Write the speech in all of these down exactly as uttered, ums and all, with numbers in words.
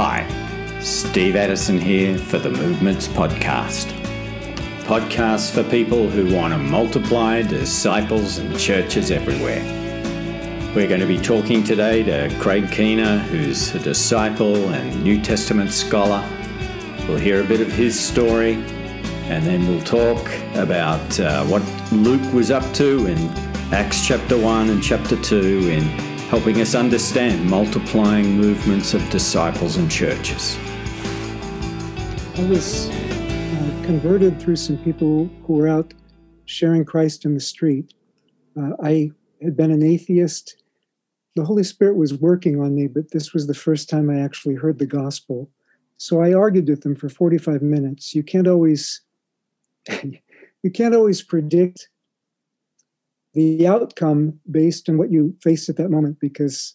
Hi, Steve Addison here for the Movements Podcast. Podcasts for people who want to multiply disciples and churches everywhere. We're going to be talking today to Craig Keener, who's a disciple and New Testament scholar. We'll hear a bit of his story, and then we'll talk about uh, what Luke was up to in Acts chapter one and chapter two in helping us understand multiplying movements of disciples and churches. I was uh, converted through some people who were out sharing Christ in the street. Uh, I had been an atheist. The Holy Spirit was working on me, but this was the first time I actually heard the gospel. So I argued with them for forty-five minutes. You can't always, you can't always predict the outcome based on what you faced at that moment, because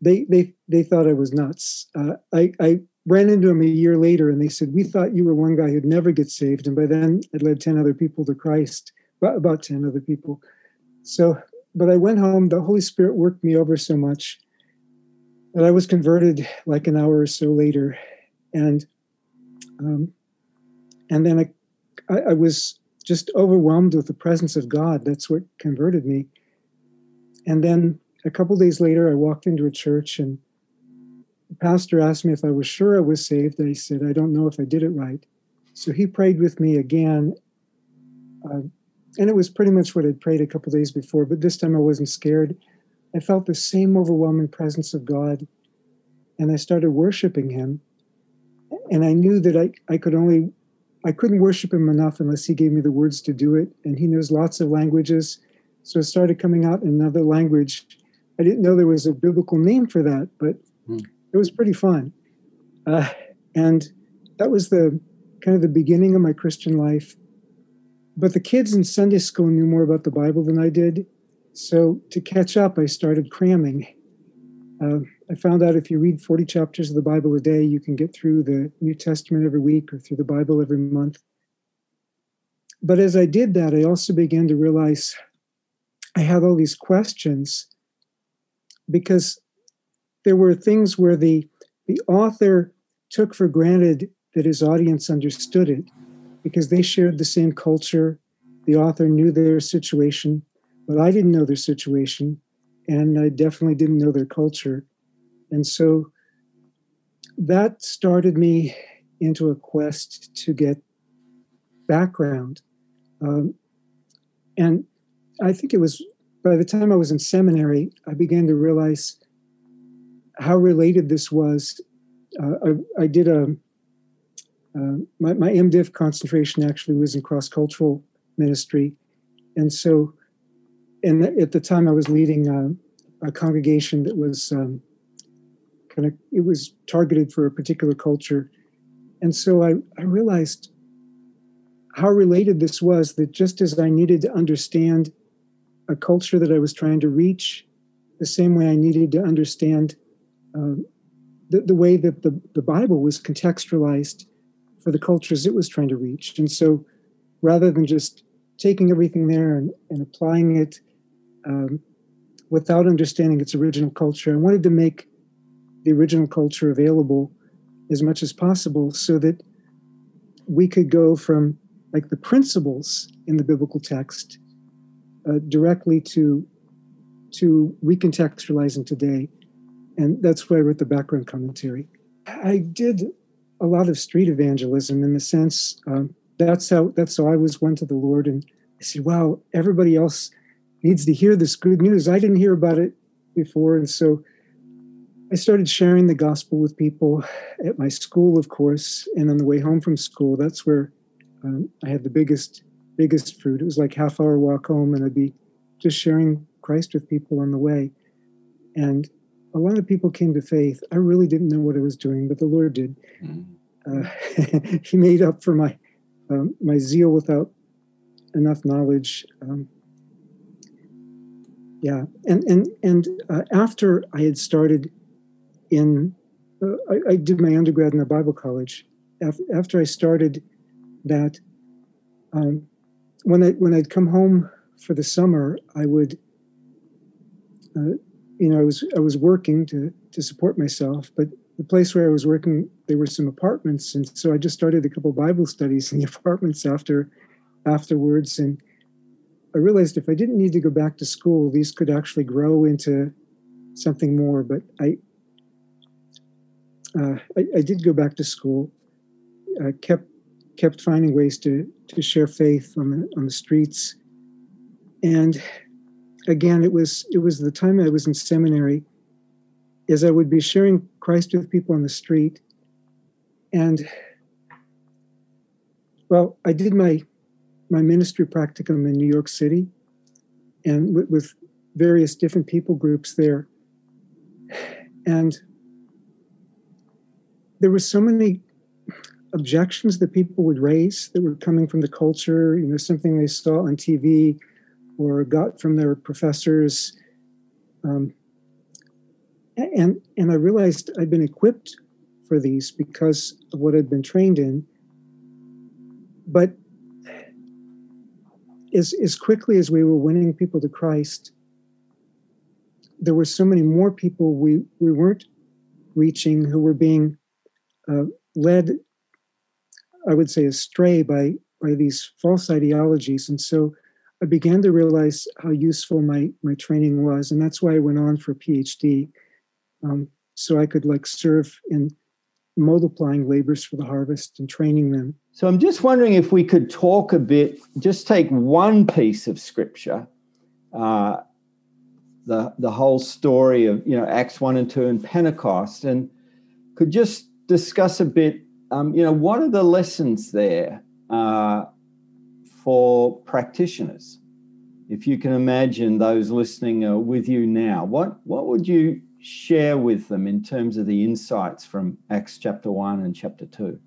they they they thought I was nuts. Uh, I, I ran into them a year later, and they said, "We thought you were one guy who'd never get saved." And by then, I'd led ten other people to Christ, about ten other people. So, but I went home. The Holy Spirit worked me over so much that I was converted like an hour or so later, and um, and then I I, I was. just overwhelmed with the presence of God. That's what converted me. And then a couple days later, I walked into a church, and the pastor asked me if I was sure I was saved. I said, "I don't know if I did it right." So he prayed with me again. Uh, and it was pretty much what I'd prayed a couple days before, but this time I wasn't scared. I felt the same overwhelming presence of God, and I started worshiping him. And I knew that I, I could only I couldn't worship him enough unless he gave me the words to do it, and he knows lots of languages, so it started coming out in another language. I didn't know there was a biblical name for that, but mm. it was pretty fun. Uh, and that was the kind of the beginning of my Christian life. But the kids in Sunday school knew more about the Bible than I did, so to catch up, I started cramming. Uh, I found out if you read forty chapters of the Bible a day, you can get through the New Testament every week or through the Bible every month. But as I did that, I also began to realize I had all these questions, because there were things where the, the author took for granted that his audience understood it because they shared the same culture. The author knew their situation, but I didn't know their situation, and I definitely didn't know their culture. And so that started me into a quest to get background. Um, and I think it was by the time I was in seminary, I began to realize how related this was. Uh, I, I did a, uh, my, my MDiv concentration actually was in cross-cultural ministry. And so, and at the time I was leading a, a congregation that was, um, kind of, it was targeted for a particular culture. And so I, I realized how related this was, that just as I needed to understand a culture that I was trying to reach, the same way I needed to understand um, the, the way that the, the Bible was contextualized for the cultures it was trying to reach. And so rather than just taking everything there and, and applying it um, without understanding its original culture, I wanted to make the original culture available as much as possible so that we could go from like the principles in the biblical text uh, directly to to recontextualizing today. And that's why I wrote the background commentary. I did a lot of street evangelism in the sense um, that's how that's how I was won to the Lord. And I said, wow, everybody else needs to hear this good news. I didn't hear about it before. And so I started sharing the gospel with people at my school, of course, and on the way home from school. That's where um, I had the biggest, biggest fruit. It was like half hour walk home, and I'd be just sharing Christ with people on the way. And a lot of people came to faith. I really didn't know what I was doing, but the Lord did. Mm-hmm. Uh, he made up for my um, my zeal without enough knowledge. Um, yeah, and and and uh, after I had started. In, uh, I, I did my undergrad in a Bible college. After, after I started that, um, when I when I'd come home for the summer, I would, uh, you know, I was I was working to to support myself, but the place where I was working, there were some apartments. And so I just started a couple Bible studies in the apartments after afterwards. And I realized if I didn't need to go back to school, these could actually grow into something more. But I, uh, I, I did go back to school. I kept kept finding ways to to share faith on the on the streets. And again, it was it was the time I was in seminary, as I would be sharing Christ with people on the street. And well, I did my my ministry practicum in New York City, and with, with various different people groups there. And there were so many objections that people would raise that were coming from the culture, you know, something they saw on T V or got from their professors. Um, and and I realized I'd been equipped for these because of what I'd been trained in. But as, as quickly as we were winning people to Christ, there were so many more people we, we weren't reaching who were being uh, led, I would say, astray by, by these false ideologies. And so I began to realize how useful my, my training was. And that's why I went on for a PhD, um, so I could like serve in multiplying laborers for the harvest and training them. So I'm just wondering if we could talk a bit, just take one piece of scripture, uh, the the whole story of, you know, Acts one and two and Pentecost, and could just discuss a bit, um, you know, what are the lessons there uh, for practitioners? If you can imagine those listening uh, with you now, what what would you share with them in terms of the insights from Acts chapter one and chapter two?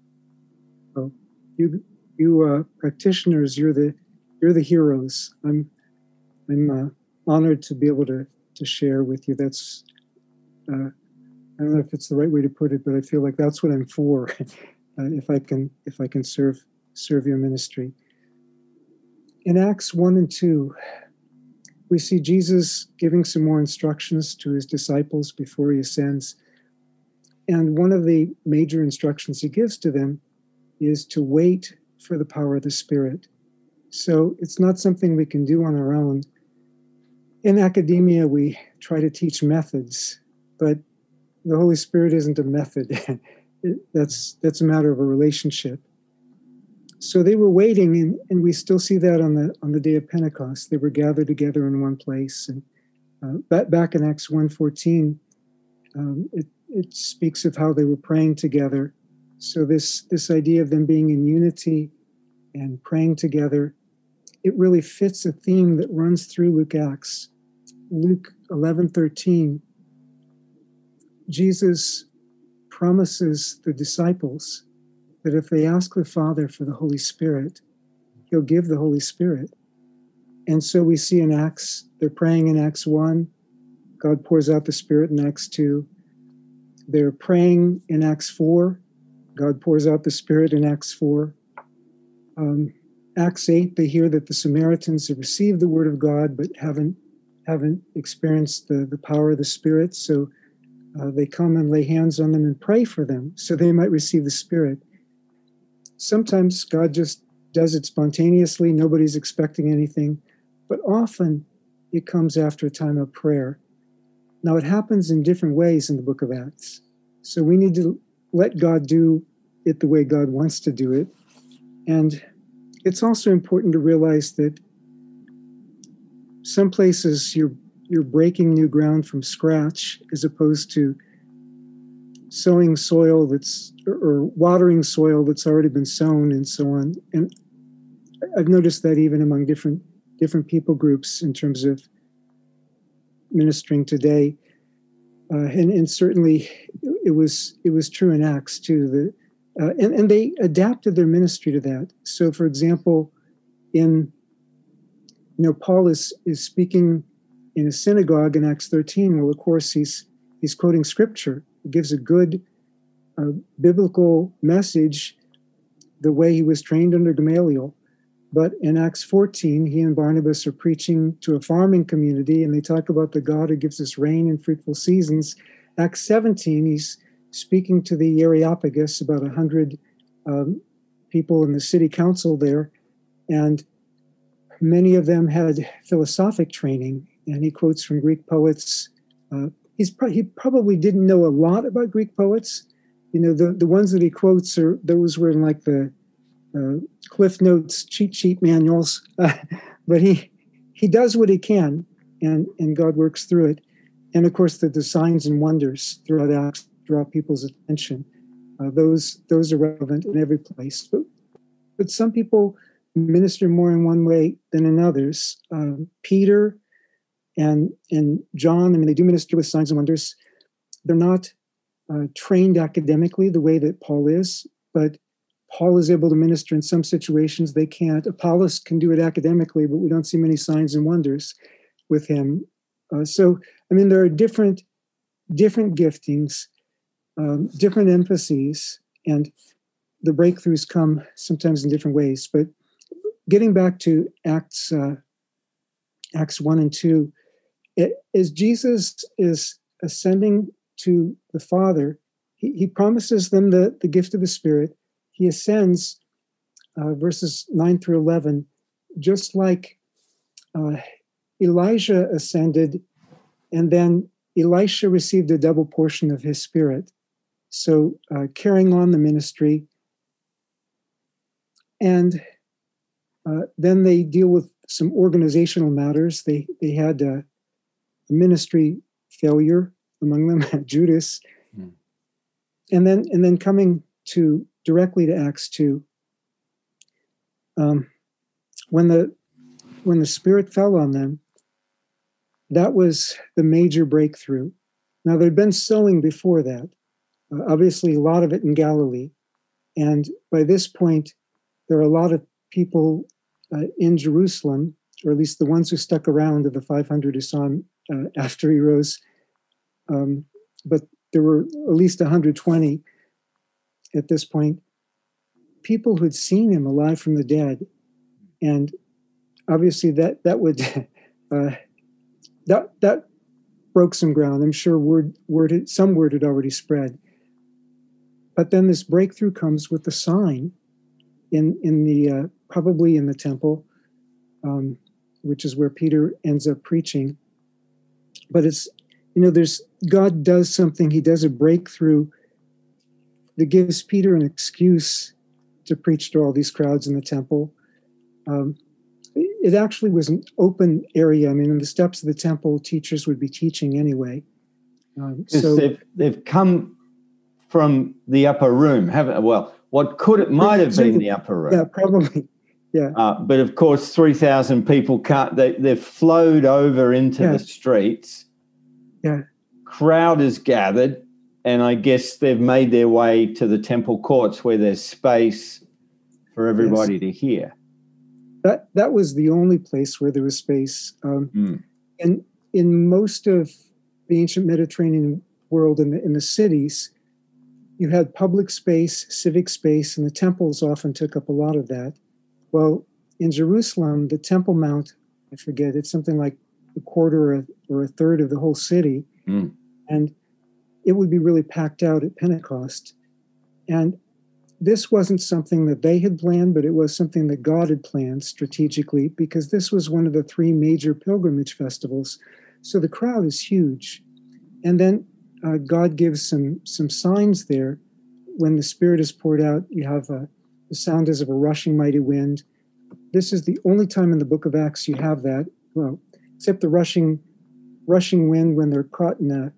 Well, you you uh, practitioners, you're the you're the heroes. I'm I'm. Uh, honored to be able to, to share with you. That's, uh, I don't know if it's the right way to put it, but I feel like that's what I'm for. uh, if I can, if I can serve, serve your ministry. In Acts one and two, we see Jesus giving some more instructions to his disciples before he ascends. And one of the major instructions he gives to them is to wait for the power of the Spirit. So it's not something we can do on our own. In academia, we try to teach methods, but the Holy Spirit isn't a method. that's that's a matter of a relationship. So they were waiting, and, and we still see that on the on the day of Pentecost. They were gathered together in one place. And uh, back, back in Acts one fourteen, um, it, it speaks of how they were praying together. So this this idea of them being in unity and praying together, it really fits a theme that runs through Luke Acts. Luke eleven thirteen, Jesus promises the disciples that if they ask the Father for the Holy Spirit, he'll give the Holy Spirit. And so we see in Acts, they're praying in Acts one, God pours out the Spirit in Acts two. They're praying in Acts four, God pours out the Spirit in Acts four. Um, Acts eight, they hear that the Samaritans have received the word of God, but haven't haven't experienced the, the power of the Spirit. So uh, they come and lay hands on them and pray for them so they might receive the Spirit. Sometimes God just does it spontaneously. Nobody's expecting anything. But often it comes after a time of prayer. Now, it happens in different ways in the book of Acts. So we need to let God do it the way God wants to do it. And it's also important to realize that some places you're you're breaking new ground from scratch, as opposed to sowing soil that's or, or watering soil that's already been sown and so on. And I've noticed that even among different different people groups in terms of ministering today, uh, and and certainly it was it was true in Acts too. The Uh, and, and they adapted their ministry to that. So, for example, in, you know, Paul is, is speaking in a synagogue in Acts thirteen. Well, of course, he's he's quoting scripture. He gives a good uh, biblical message the way he was trained under Gamaliel. But in Acts fourteen, he and Barnabas are preaching to a farming community, and they talk about the God who gives us rain and fruitful seasons. Acts seventeen, he's speaking to the Areopagus, about a hundred um, people in the city council there, and many of them had philosophic training, and he quotes from Greek poets. Uh, he's pro- he probably didn't know a lot about Greek poets. You know, the, the ones that he quotes are those were in like the uh, Cliff Notes cheat sheet manuals, uh, but he he does what he can, and, and God works through it. And of course, the, the signs and wonders throughout Acts draw people's attention. Uh, those those are relevant in every place, but, but some people minister more in one way than in others. Um, Peter and and John, I mean, they do minister with signs and wonders. They're not uh, trained academically the way that Paul is, but Paul is able to minister in some situations they can't. Apollos can do it academically, but we don't see many signs and wonders with him. Uh, so, I mean, there are different different giftings, um, different emphases, and the breakthroughs come sometimes in different ways. But getting back to Acts uh, Acts one and two, it, as Jesus is ascending to the Father, he, he promises them the, the gift of the Spirit. He ascends, uh, verses nine through eleven, just like uh, Elijah ascended, and then Elisha received a double portion of his Spirit. So uh, carrying on the ministry. And Uh, then they deal with some organizational matters. They they had a, a ministry failure among them, Judas, mm. and then and then coming to directly to Acts two. Um, when the when the Spirit fell on them, that was the major breakthrough. Now there had been sowing before that, uh, obviously a lot of it in Galilee, and by this point there are a lot of people uh, in Jerusalem, or at least the ones who stuck around of the five hundred who saw him uh, after he rose, um, but there were at least one hundred twenty at this point, people who'd seen him alive from the dead, and obviously that that would uh, that that broke some ground. I'm sure word word had, some word had already spread, but then this breakthrough comes with the sign in in the uh, probably in the temple, um, which is where Peter ends up preaching. But it's, you know, there's, God does something. He does a breakthrough that gives Peter an excuse to preach to all these crowds in the temple. Um, it actually was an open area. I mean, in the steps of the temple, teachers would be teaching anyway. Um, so they've, they've come from the upper room, haven't, well, what could it might have been the upper room? Yeah, probably. Yeah. Uh, but of course, three thousand people can't. They they've flowed over into yeah. the streets. Yeah. Crowd is gathered, and I guess they've made their way to the temple courts where there's space for everybody yes. to hear. That that was the only place where there was space, um, mm. and in most of the ancient Mediterranean world, in the in the cities, you had public space, civic space, and the temples often took up a lot of that. Well, in Jerusalem, the Temple Mount, I forget, it's something like a quarter or a, or a third of the whole city. Mm. And it would be really packed out at Pentecost. And this wasn't something that they had planned, but it was something that God had planned strategically, because this was one of the three major pilgrimage festivals. So the crowd is huge. And then Uh, God gives some some signs there. When the Spirit is poured out, you have a, the sound as of a rushing mighty wind. This is the only time in the book of Acts you have that. Well, except the rushing rushing wind when they're caught in a,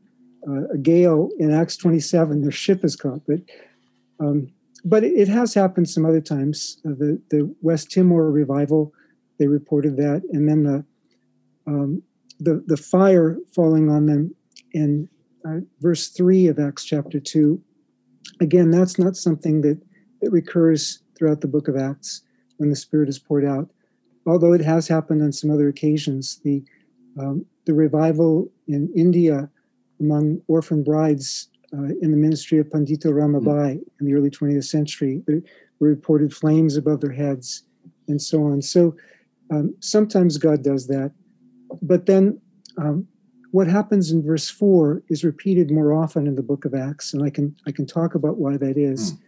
uh, a gale in Acts twenty-seven, their ship is caught. But um, but it, it has happened some other times. Uh, the the West Timor revival, they reported that, and then the um, the the fire falling on them in Uh, verse three of Acts chapter two. Again, that's not something that, that recurs throughout the book of Acts when the Spirit is poured out, although it has happened on some other occasions. The um, the revival in India among orphan brides uh, in the ministry of Pandita Ramabai in the early twentieth century, there were reported flames above their heads and so on. So um, sometimes God does that. But then um, what happens in verse four is repeated more often in the book of Acts, and I can I can talk about why that is. Mm.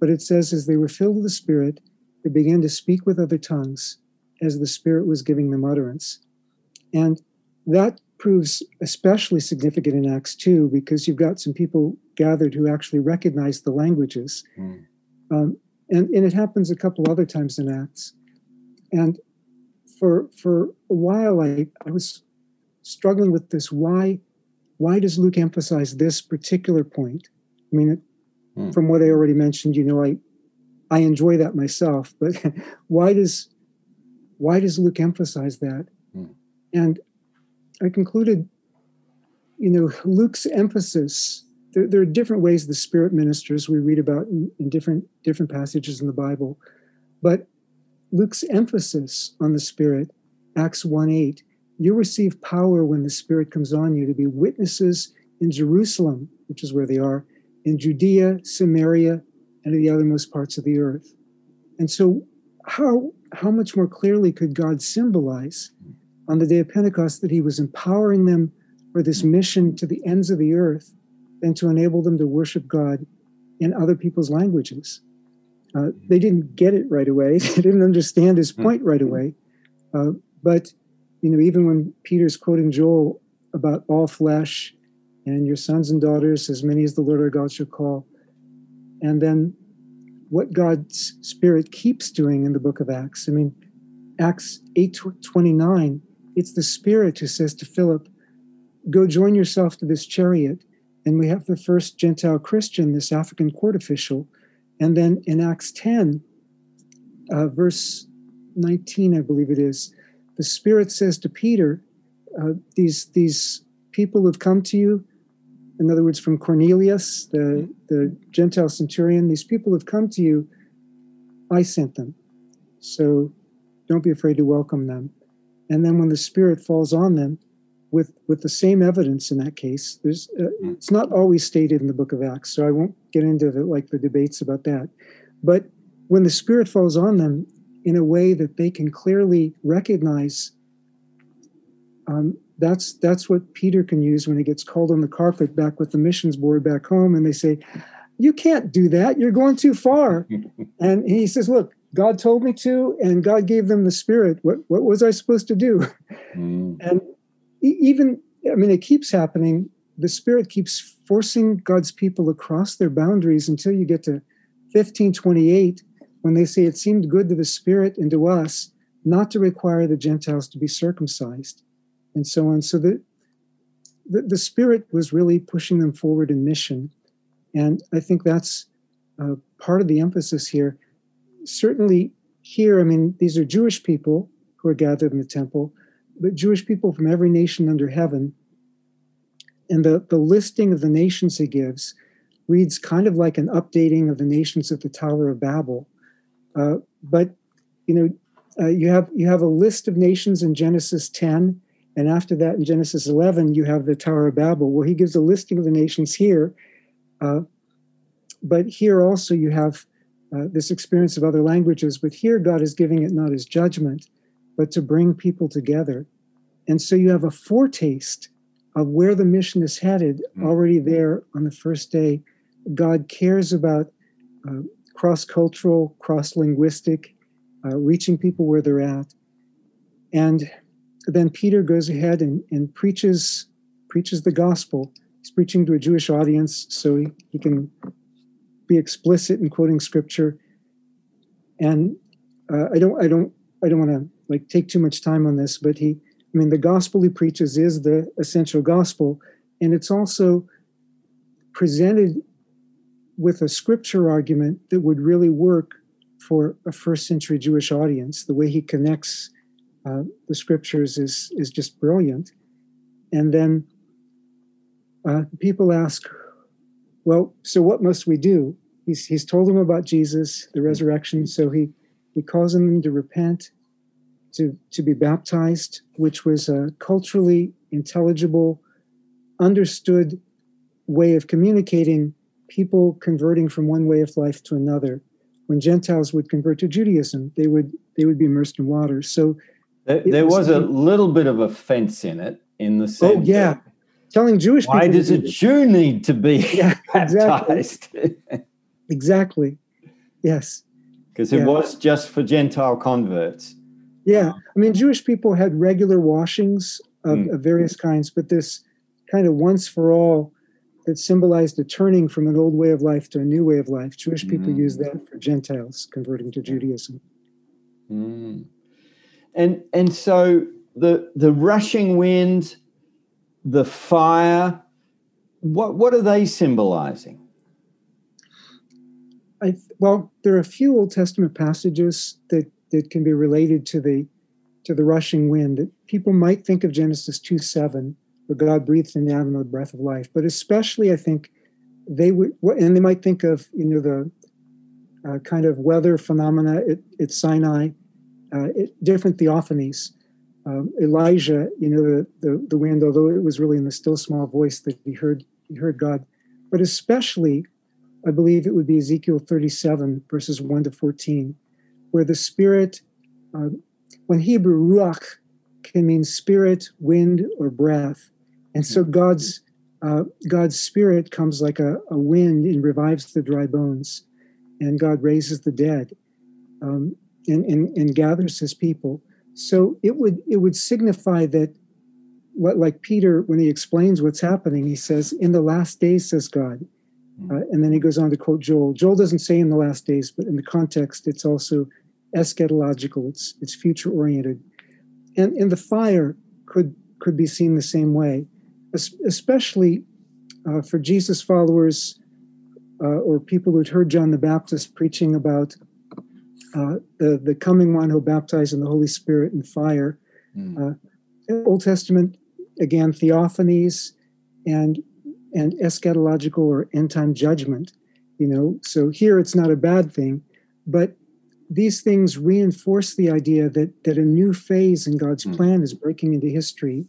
But it says, as they were filled with the Spirit, they began to speak with other tongues as the Spirit was giving them utterance. And that proves especially significant in Acts two, because you've got some people gathered who actually recognize the languages. Mm. Um, and, and it happens a couple other times in Acts. And for for a while, I, I was struggling with this. Why, why does Luke emphasize this particular point? I mean, it, mm. from what I already mentioned, you know, I I enjoy that myself. But why does why does Luke emphasize that? Mm. And I concluded, you know, Luke's emphasis, there, there are different ways the Spirit ministers we read about in, in different, different passages in the Bible. But Luke's emphasis on the Spirit, Acts one eight, you receive power when the Spirit comes on you to be witnesses in Jerusalem, which is where they are, in Judea, Samaria, and the othermost parts of the earth. And so how, how much more clearly could God symbolize on the day of Pentecost that he was empowering them for this mission to the ends of the earth and to enable them to worship God in other people's languages? Uh, they didn't get it right away. They didn't understand his point right away. Uh, but, you know, even when Peter's quoting Joel about all flesh and your sons and daughters, as many as the Lord our God shall call, and then what God's Spirit keeps doing in the book of Acts. I mean, Acts eight twenty-nine, it's the Spirit who says to Philip, go join yourself to this chariot. And we have the first Gentile Christian, this African court official. And then in Acts ten, uh, verse nineteen, I believe it is, the Spirit says to Peter, uh, these, these people have come to you, in other words, from Cornelius, the, the Gentile centurion, these people have come to you, I sent them. So don't be afraid to welcome them. And then when the Spirit falls on them, with, with the same evidence in that case, there's, uh, it's not always stated in the book of Acts, so I won't get into the, like the debates about that. But when the Spirit falls on them in a way that they can clearly recognize, um, that's that's what Peter can use when he gets called on the carpet back with the missions board back home, and they say, you can't do that, you're going too far. And he says, look, God told me to, and God gave them the Spirit. What what was I supposed to do? Mm. And even, I mean, it keeps happening. The Spirit keeps forcing God's people across their boundaries until you get to fifteen twenty-eight, when they say it seemed good to the Spirit and to us not to require the Gentiles to be circumcised, and so on. So the the, the Spirit was really pushing them forward in mission. And I think that's uh, part of the emphasis here. Certainly here, I mean, these are Jewish people who are gathered in the temple, but Jewish people from every nation under heaven. And the, the listing of the nations he gives reads kind of like an updating of the nations at the Tower of Babel. Uh, but, you know, uh, you have you have a list of nations in Genesis ten, and after that in Genesis eleven, you have the Tower of Babel. Well, he gives a listing of the nations here, uh, but here also you have Uh, this experience of other languages, but here God is giving it not as judgment, but to bring people together. And so you have a foretaste of where the mission is headed already there on the first day. God cares about uh, cross-cultural, cross-linguistic, uh, reaching people where they're at. And then Peter goes ahead and, and preaches, preaches the gospel. He's preaching to a Jewish audience, so he, he can be explicit in quoting scripture, and uh, I don't, I don't, I don't want to like take too much time on this. But he, I mean, the gospel he preaches is the essential gospel, and it's also presented with a scripture argument that would really work for a first-century Jewish audience. The way he connects uh, the scriptures is is just brilliant. And then uh, people ask, well, so what must we do? He's he's told them about Jesus, the resurrection. So he, he calls on them to repent, to, to be baptized, which was a culturally intelligible, understood way of communicating people converting from one way of life to another. When Gentiles would convert to Judaism, they would they would be immersed in water. So there, there was, was a little bit of offense in it, in the sense. Oh yeah. That telling Jewish Why people. Why does a Jew need to be yeah, baptized? Exactly. exactly. Yes. Because it yeah. was just for Gentile converts. Yeah. I mean, Jewish people had regular washings of, mm. of various kinds, but this kind of once for all, it symbolized a turning from an old way of life to a new way of life. Jewish people mm. use that for Gentiles converting to Judaism. Mm. And and so the the rushing wind, the fire, what what are they symbolizing? I, well, there are a few Old Testament passages that, that can be related to the to the rushing wind. That people might think of Genesis two seven, where God breathed in Adam the breath of life. But especially, I think they would, and they might think of you know the uh, kind of weather phenomena at, at Sinai, uh, it, different theophanies. Um, Elijah, you know the, the the wind, although it was really in the still small voice that he heard he heard God. But especially, I believe it would be Ezekiel thirty-seven, verses one to fourteen, where the spirit, uh, when Hebrew ruach can mean spirit, wind, or breath. And so God's uh, God's spirit comes like a, a wind and revives the dry bones, and God raises the dead um, and, and, and gathers his people. So it would it would signify that, what like Peter, when he explains what's happening, he says, in the last days, says God. Uh, and then he goes on to quote Joel. Joel doesn't say in the last days, but in the context, it's also eschatological. It's it's future-oriented. And, and the fire could, could be seen the same way, es- especially uh, for Jesus followers uh, or people who'd heard John the Baptist preaching about uh, the, the coming one who baptized in the Holy Spirit and fire. Mm. Uh, Old Testament, again, theophanies and and eschatological or end-time judgment, you know. So here it's not a bad thing, but these things reinforce the idea that that a new phase in God's mm. plan is breaking into history,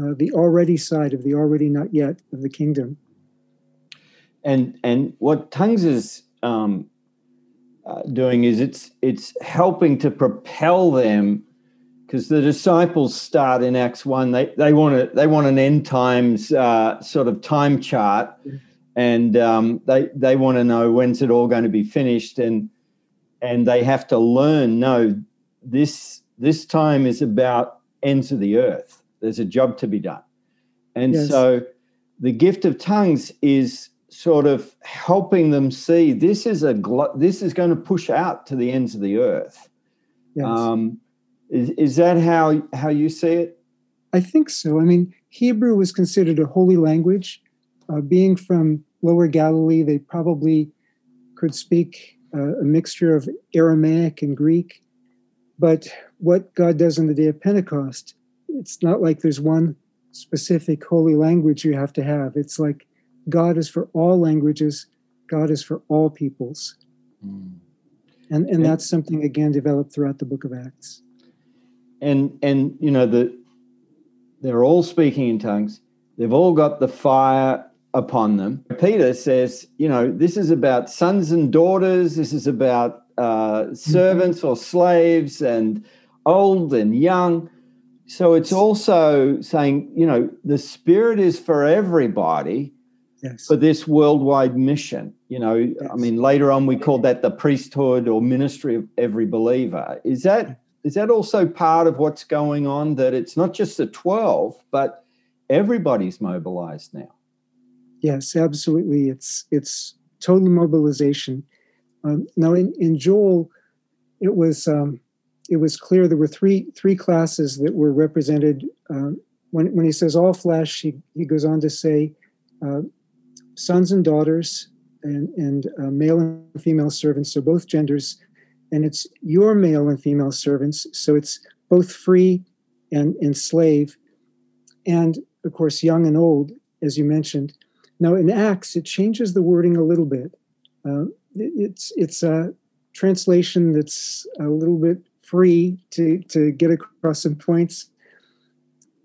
uh, the already side of the already not yet of the kingdom. And and what tongues is um, uh, doing is it's it's helping to propel them, because the disciples start in Acts one, they they want a, they want an end times uh, sort of time chart, and um, they they want to know when's it all going to be finished, and and they have to learn, no, this this time is about ends of the earth. There's a job to be done, and yes. so the gift of tongues is sort of helping them see this is a glo- this is going to push out to the ends of the earth. Yes. Um, Is, is that how, how you see it? I think so. I mean, Hebrew was considered a holy language. Uh, being from Lower Galilee, they probably could speak uh, a mixture of Aramaic and Greek. But what God does on the day of Pentecost, it's not like there's one specific holy language you have to have. It's like God is for all languages. God is for all peoples. Mm. And, and that's something, again, developed throughout the book of Acts. And, and you know, the, they're all speaking in tongues. They've all got the fire upon them. Peter says, you know, this is about sons and daughters. This is about uh, servants or slaves and old and young. So it's also saying, you know, the Spirit is for everybody yes. for this worldwide mission. You know, yes. I mean, later on we called that the priesthood or ministry of every believer. Is that... Is that also part of what's going on, that it's not just the twelve, but everybody's mobilized now? Yes, absolutely. It's it's total mobilization. Um, now, in, in Joel, it was um, it was clear there were three three classes that were represented. Um, when when he says all flesh, he, he goes on to say uh, sons and daughters and, and uh, male and female servants, so both genders. And it's your male and female servants, so it's both free and, and slave, and, of course, young and old, as you mentioned. Now, in Acts, it changes the wording a little bit. Uh, it, it's it's a translation that's a little bit free to, to get across some points,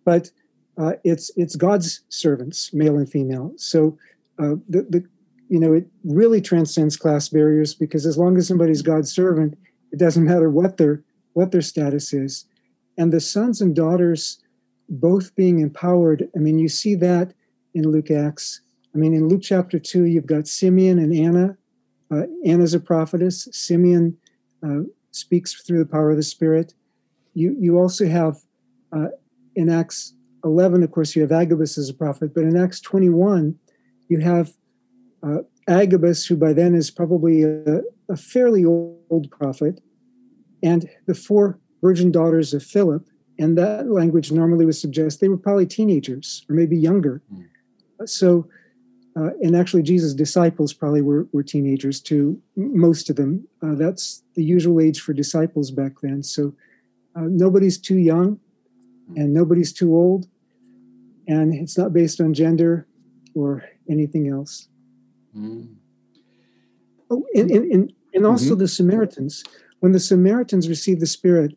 but uh, it's it's God's servants, male and female. So uh, the the You know, it really transcends class barriers, because as long as somebody's God's servant, it doesn't matter what their what their status is. And the sons and daughters both being empowered, I mean, you see that in Luke Acts. I mean, in Luke chapter two, you've got Simeon and Anna. Uh, Anna's a prophetess. Simeon uh, speaks through the power of the Spirit. You you also have, uh, in Acts eleven, of course, you have Agabus as a prophet. But in Acts twenty-one, you have uh, Agabus, who by then is probably a, a fairly old prophet, and the four virgin daughters of Philip. And that language normally would suggest they were probably teenagers or maybe younger. Mm. So, uh, and actually Jesus' disciples probably were, were teenagers too, most of them. Uh, that's the usual age for disciples back then. So uh, nobody's too young and nobody's too old. And it's not based on gender or anything else. Mm. Oh, and, and, and, and also mm-hmm. the Samaritans. When the Samaritans received the Spirit,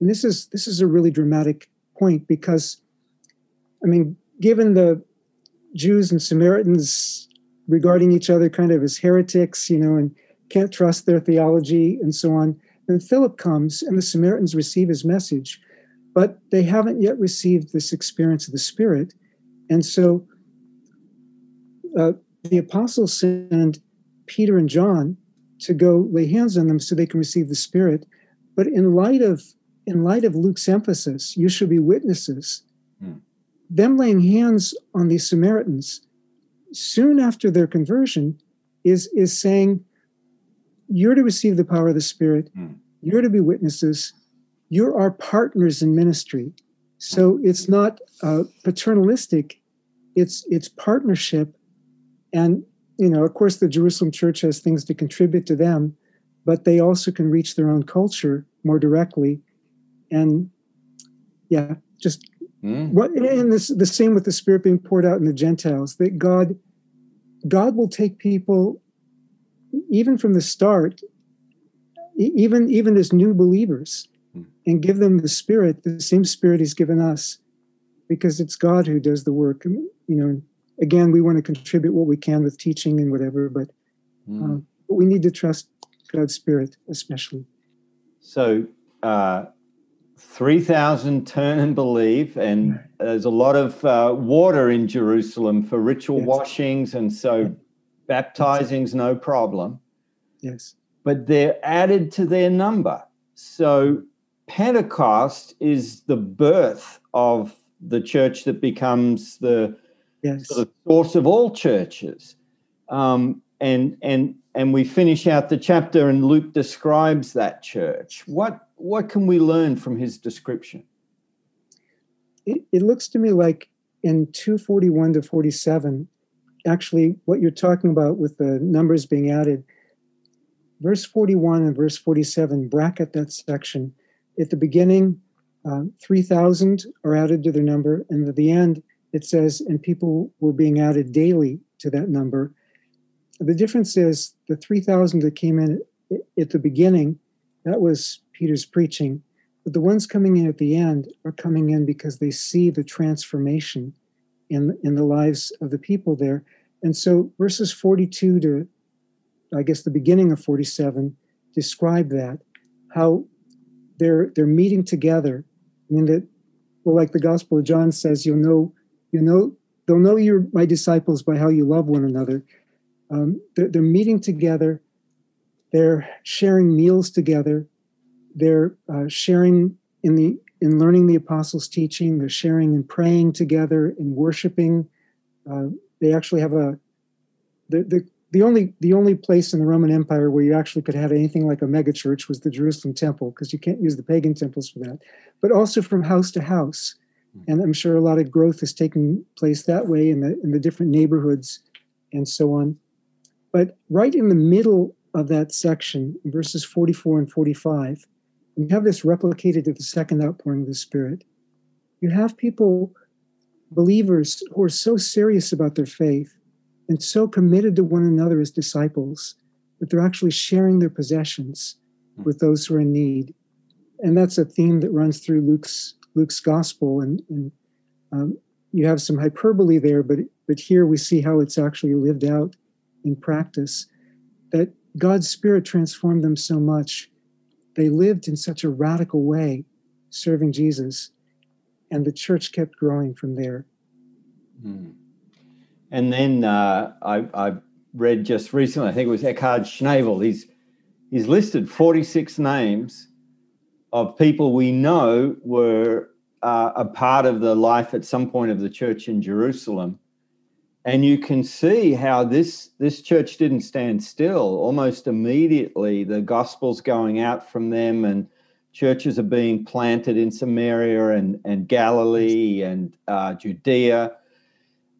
and this is this is a really dramatic point because, I mean, given the Jews and Samaritans regarding each other kind of as heretics, you know, and can't trust their theology and so on, then Philip comes and the Samaritans receive his message, but they haven't yet received this experience of the Spirit. And so uh, the apostles send Peter and John to go lay hands on them so they can receive the Spirit. But in light of In light of Luke's emphasis, you should be witnesses. Hmm. Them laying hands on these Samaritans soon after their conversion is, is saying, you're to receive the power of the Spirit. Hmm. You're to be witnesses. You're our partners in ministry. So it's not uh, paternalistic. It's, it's partnership. And, you know, of course, the Jerusalem church has things to contribute to them, but they also can reach their own culture more directly. And yeah, just mm. what, and this, the same with the Spirit being poured out in the Gentiles, that God, God will take people even from the start, even, even as new believers, mm. and give them the Spirit, the same Spirit He's given us, because it's God who does the work. You know, again, we want to contribute what we can with teaching and whatever, but, mm. uh, but we need to trust God's Spirit, especially. So, uh, three thousand turn and believe, and there's a lot of uh, water in Jerusalem for ritual yes. washings, and so yes. baptizing's no problem. Yes. But they're added to their number. So Pentecost is the birth of the church that becomes the yes. sort of source of all churches. Um, and and and we finish out the chapter, and Luke describes that church. What What can we learn from his description? It, it looks to me like in two forty-one to forty-seven, actually what you're talking about with the numbers being added, verse forty-one and verse forty-seven, bracket that section. At the beginning, um, three thousand are added to their number, and at the end it says, and people were being added daily to that number. The difference is the three thousand that came in at the beginning, that was Peter's preaching, but the ones coming in at the end are coming in because they see the transformation in, in the lives of the people there. And so verses forty-two to, I guess, the beginning of forty-seven describe that, how they're they're meeting together. I mean, that, well, like the Gospel of John says, you'll know, you know, they'll know you're my disciples by how you love one another. Um, they're, they're meeting together. They're sharing meals together. They're uh, sharing in the in learning the apostles' teaching. They're sharing and praying together and worshiping. Uh, they actually have a the, the the only the only place in the Roman Empire where you actually could have anything like a megachurch was the Jerusalem temple, because you can't use the pagan temples for that. But also from house to house, and I'm sure a lot of growth is taking place that way in the in the different neighborhoods and so on. But right in the middle of that section, verses forty-four and forty-five. And you have this replicated to the second outpouring of the Spirit. You have people, believers, who are so serious about their faith and so committed to one another as disciples that they're actually sharing their possessions with those who are in need. And that's a theme that runs through Luke's Luke's gospel. And, and um, you have some hyperbole there, but but here we see how it's actually lived out in practice, that God's Spirit transformed them so much. They lived in such a radical way, serving Jesus, and the church kept growing from there. Mm. And then uh, I, I read just recently, I think it was Eckhart Schnabel, he's, he's listed forty-six names of people we know were uh, a part of the life at some point of the church in Jerusalem. And you can see how this, this church didn't stand still. Almost immediately, the gospel's going out from them, and churches are being planted in Samaria and, and Galilee and uh, Judea.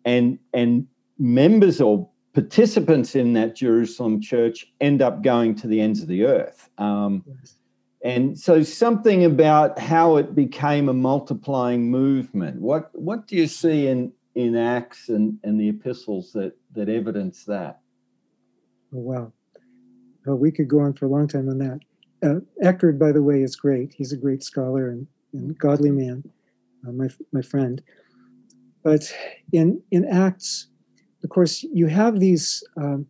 And, and members or participants in that Jerusalem church end up going to the ends of the earth. Um, yes. And so something about how it became a multiplying movement. What, what do you see in... in Acts and, and the epistles that, that evidence that? Oh, wow. Well, we could go on for a long time on that. Uh, Eckhart, by the way, is great. He's a great scholar and, and godly man, uh, my my friend. But in in Acts, of course, you have these um,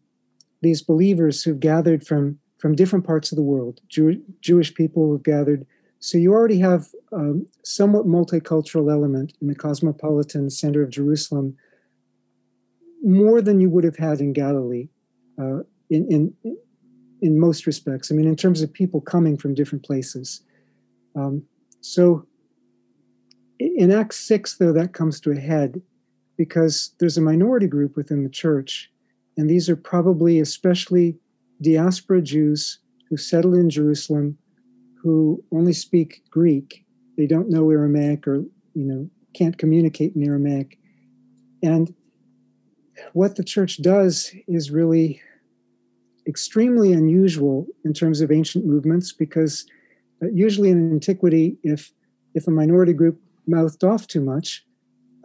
these believers who've gathered from, from different parts of the world, Jew, Jewish people who've gathered. So you already have um, somewhat multicultural element in the cosmopolitan center of Jerusalem, more than you would have had in Galilee, uh, in, in in most respects. I mean, in terms of people coming from different places. Um, so in Acts six, though, that comes to a head, because there's a minority group within the church, and these are probably especially diaspora Jews who settled in Jerusalem, who only speak Greek. They don't know Aramaic, or, you know, can't communicate in Aramaic. And what the church does is really extremely unusual in terms of ancient movements, because usually in antiquity, if if a minority group mouthed off too much,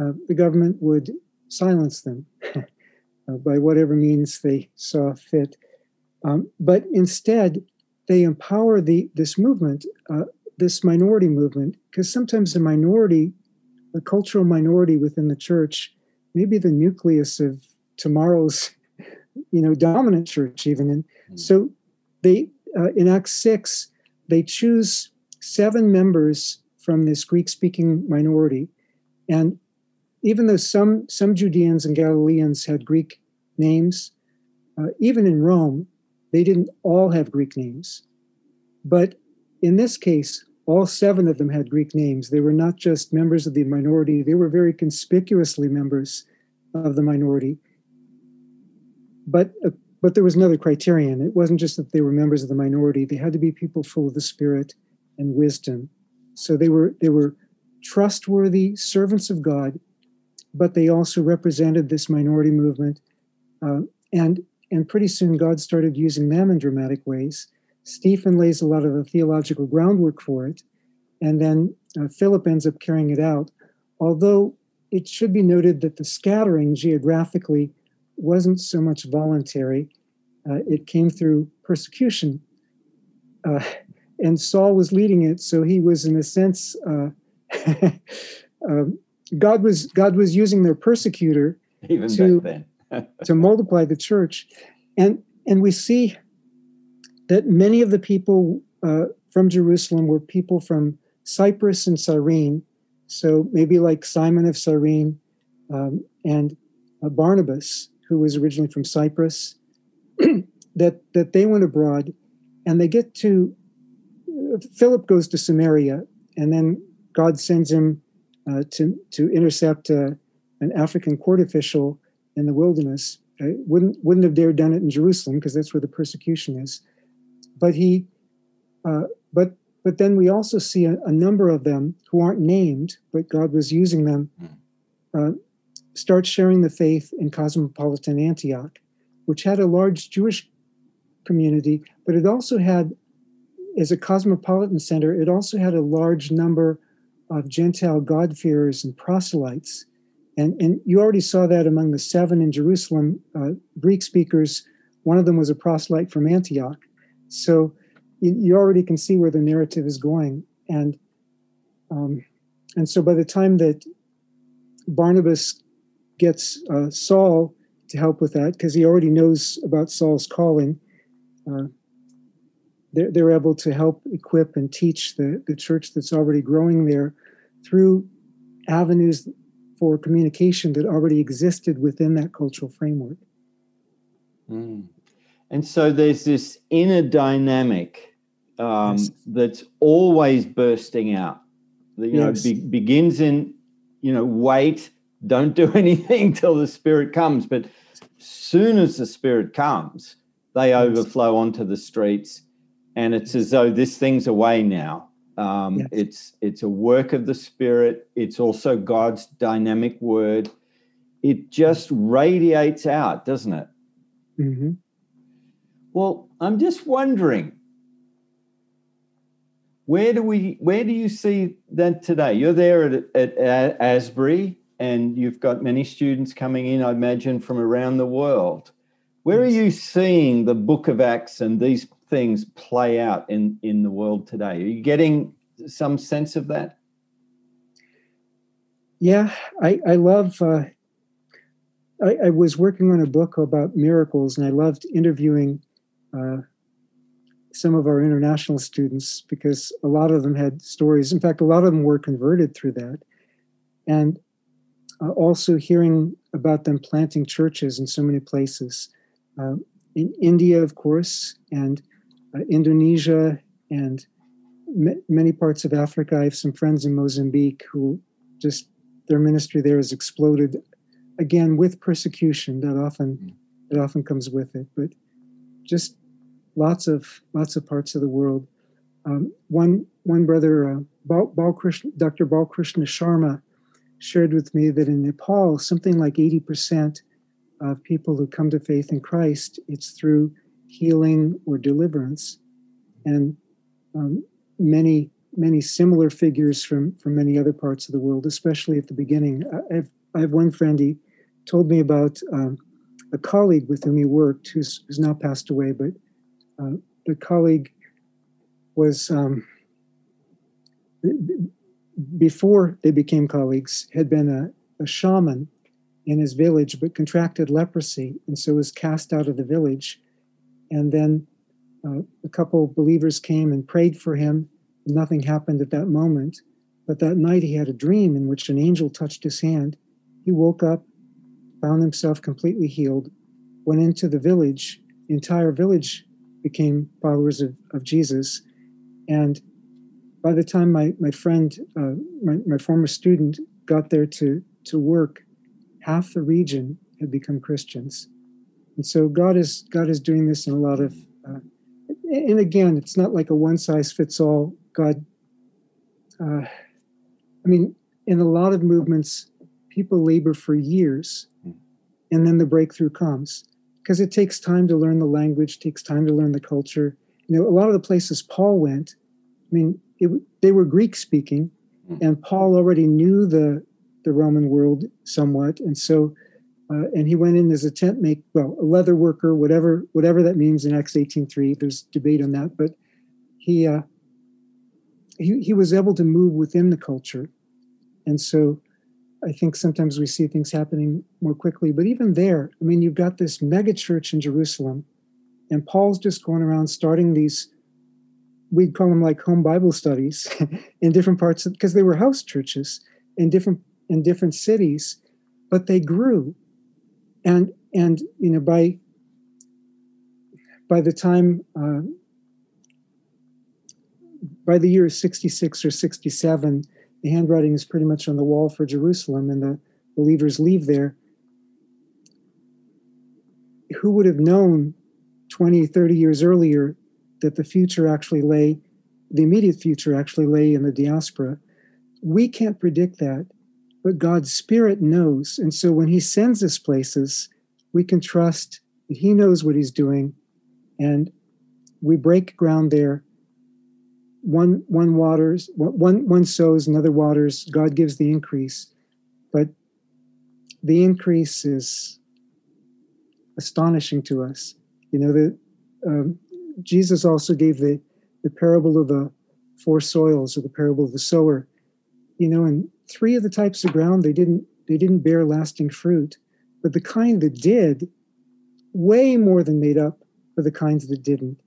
uh, the government would silence them uh, by whatever means they saw fit. Um, but instead, they empower the this movement, uh, this minority movement, because sometimes the minority, a cultural minority within the church, maybe the nucleus of tomorrow's, you know, dominant church even. And mm. so they, uh, in Acts six, they choose seven members from this Greek-speaking minority. And even though some, some Judeans and Galileans had Greek names, uh, even in Rome, they didn't all have Greek names. But in this case, all seven of them had Greek names. They were not just members of the minority. They were very conspicuously members of the minority. But uh, but there was another criterion. It wasn't just that they were members of the minority. They had to be people full of the Spirit and wisdom. So they were they were trustworthy servants of God, but they also represented this minority movement. Uh, and And pretty soon, God started using them in dramatic ways. Stephen lays a lot of the theological groundwork for it, and then uh, Philip ends up carrying it out. Although it should be noted that the scattering geographically wasn't so much voluntary. Uh, it came through persecution. Uh, and Saul was leading it, so he was, in a sense, uh, uh, God was God was using their persecutor even to... back then. to multiply the church. And and we see that many of the people uh, from Jerusalem were people from Cyprus and Cyrene, so maybe like Simon of Cyrene um, and uh, Barnabas, who was originally from Cyprus, that, that they went abroad, and they get to, uh, Philip goes to Samaria, and then God sends him uh, to, to intercept uh, an African court official in the wilderness. I wouldn't wouldn't have dared done it in Jerusalem, because that's where the persecution is. But he, uh, but but then we also see a, a number of them who aren't named, but God was using them, uh, start sharing the faith in cosmopolitan Antioch, which had a large Jewish community, but it also had, as a cosmopolitan center, it also had a large number of Gentile God-fearers and proselytes. And, and you already saw that among the seven in Jerusalem, uh, Greek speakers. One of them was a proselyte from Antioch. So you, you already can see where the narrative is going. And um, and so by the time that Barnabas gets uh, Saul to help with that, because he already knows about Saul's calling, uh, they're, they're able to help equip and teach the, the church that's already growing there through avenues for communication that already existed within that cultural framework. Mm. And so there's this inner dynamic um, yes. that's always bursting out. You yes. know, be- begins in, you know, wait, don't do anything till the Spirit comes. But soon as the Spirit comes, they yes. overflow onto the streets, and it's as though this thing's away now. Um, yes. It's it's a work of the Spirit. It's also God's dynamic word. It just radiates out, doesn't it? Mm-hmm. Well, I'm just wondering, where do we, where do you see that today? You're there at, at, at Asbury, and you've got many students coming in, I imagine, from around the world. Where yes. are you seeing the Book of Acts and these things play out in, in the world today? Are you getting some sense of that? Yeah, I, I love... Uh, I, I was working on a book about miracles, and I loved interviewing Uh, some of our international students, because a lot of them had stories. In fact, a lot of them were converted through that. And uh, also hearing about them planting churches in so many places. Uh, in India, of course, and uh, Indonesia, and m- many parts of Africa. I have some friends in Mozambique who just, their ministry there has exploded, again, with persecution. That often, that often comes with it. But just lots of lots of parts of the world. Um, one one brother, uh, Bal, Bal Krishna, Doctor Bal Krishna Sharma, shared with me that in Nepal, something like eighty percent of people who come to faith in Christ, it's through healing or deliverance, and um, many many similar figures from from many other parts of the world, especially at the beginning. I have, I have one friend. He told me about. Um, A colleague with whom he worked, who's, who's now passed away, but uh, the colleague was, um, b- before they became colleagues, had been a, a shaman in his village, but contracted leprosy, and so was cast out of the village. And then uh, a couple of believers came and prayed for him. And nothing happened at that moment, but that night he had a dream in which an angel touched his hand. He woke up, found himself completely healed, went into the village. The entire village became followers of, of Jesus. And by the time my, my friend, uh, my, my former student, got there to, to work, half the region had become Christians. And so God is God is doing this in a lot of, uh, and again, it's not like a one-size-fits-all. God, uh, I mean, in a lot of movements, people labor for years, and then the breakthrough comes, because it takes time to learn the language, takes time to learn the culture. You know, a lot of the places Paul went, I mean, it, they were Greek-speaking, and Paul already knew the the Roman world somewhat, and so, uh, and he went in as a tent make, well, a leather worker, whatever whatever that means in Acts eighteen three. There's debate on that, but he uh, he he was able to move within the culture, and so. I think sometimes we see things happening more quickly, but even there, I mean, you've got this mega church in Jerusalem, and Paul's just going around starting these, we'd call them like home Bible studies in different parts, because they were house churches in different in different cities, but they grew, and and you know by by the time uh, by the year sixty-six or sixty-seven. The handwriting is pretty much on the wall for Jerusalem, and the believers leave there. Who would have known twenty, thirty years earlier that the future actually lay, the immediate future actually lay in the diaspora? We can't predict that, but God's Spirit knows. And so when he sends us places, we can trust that he knows what he's doing, and we break ground there. One one waters, one one sows, another waters. God gives the increase, but the increase is astonishing to us. You know, the, um, Jesus also gave the, the parable of the four soils, or the parable of the sower. You know, and three of the types of ground they didn't they didn't bear lasting fruit, but the kind that did, way more than made up for the kinds that didn't,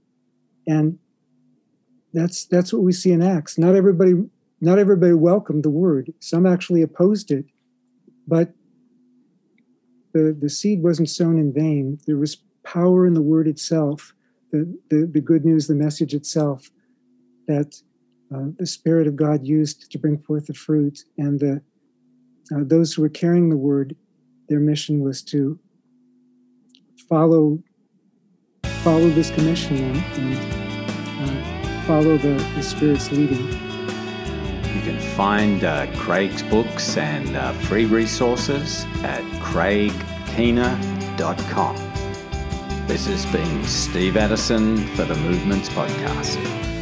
and. That's that's what we see in Acts. Not everybody, not everybody welcomed the word. Some actually opposed it, But the, the seed wasn't sown in vain. There was power in the word itself, the, the, the good news, the message itself, that uh, the Spirit of God used to bring forth the fruit. And the, uh, those who were carrying the word, their mission was to follow follow this commission and, and uh, follow the, the Spirit's leading. You can find uh, Craig's books and uh, free resources at craig keener dot com. This has been Steve Addison for the Movements Podcast.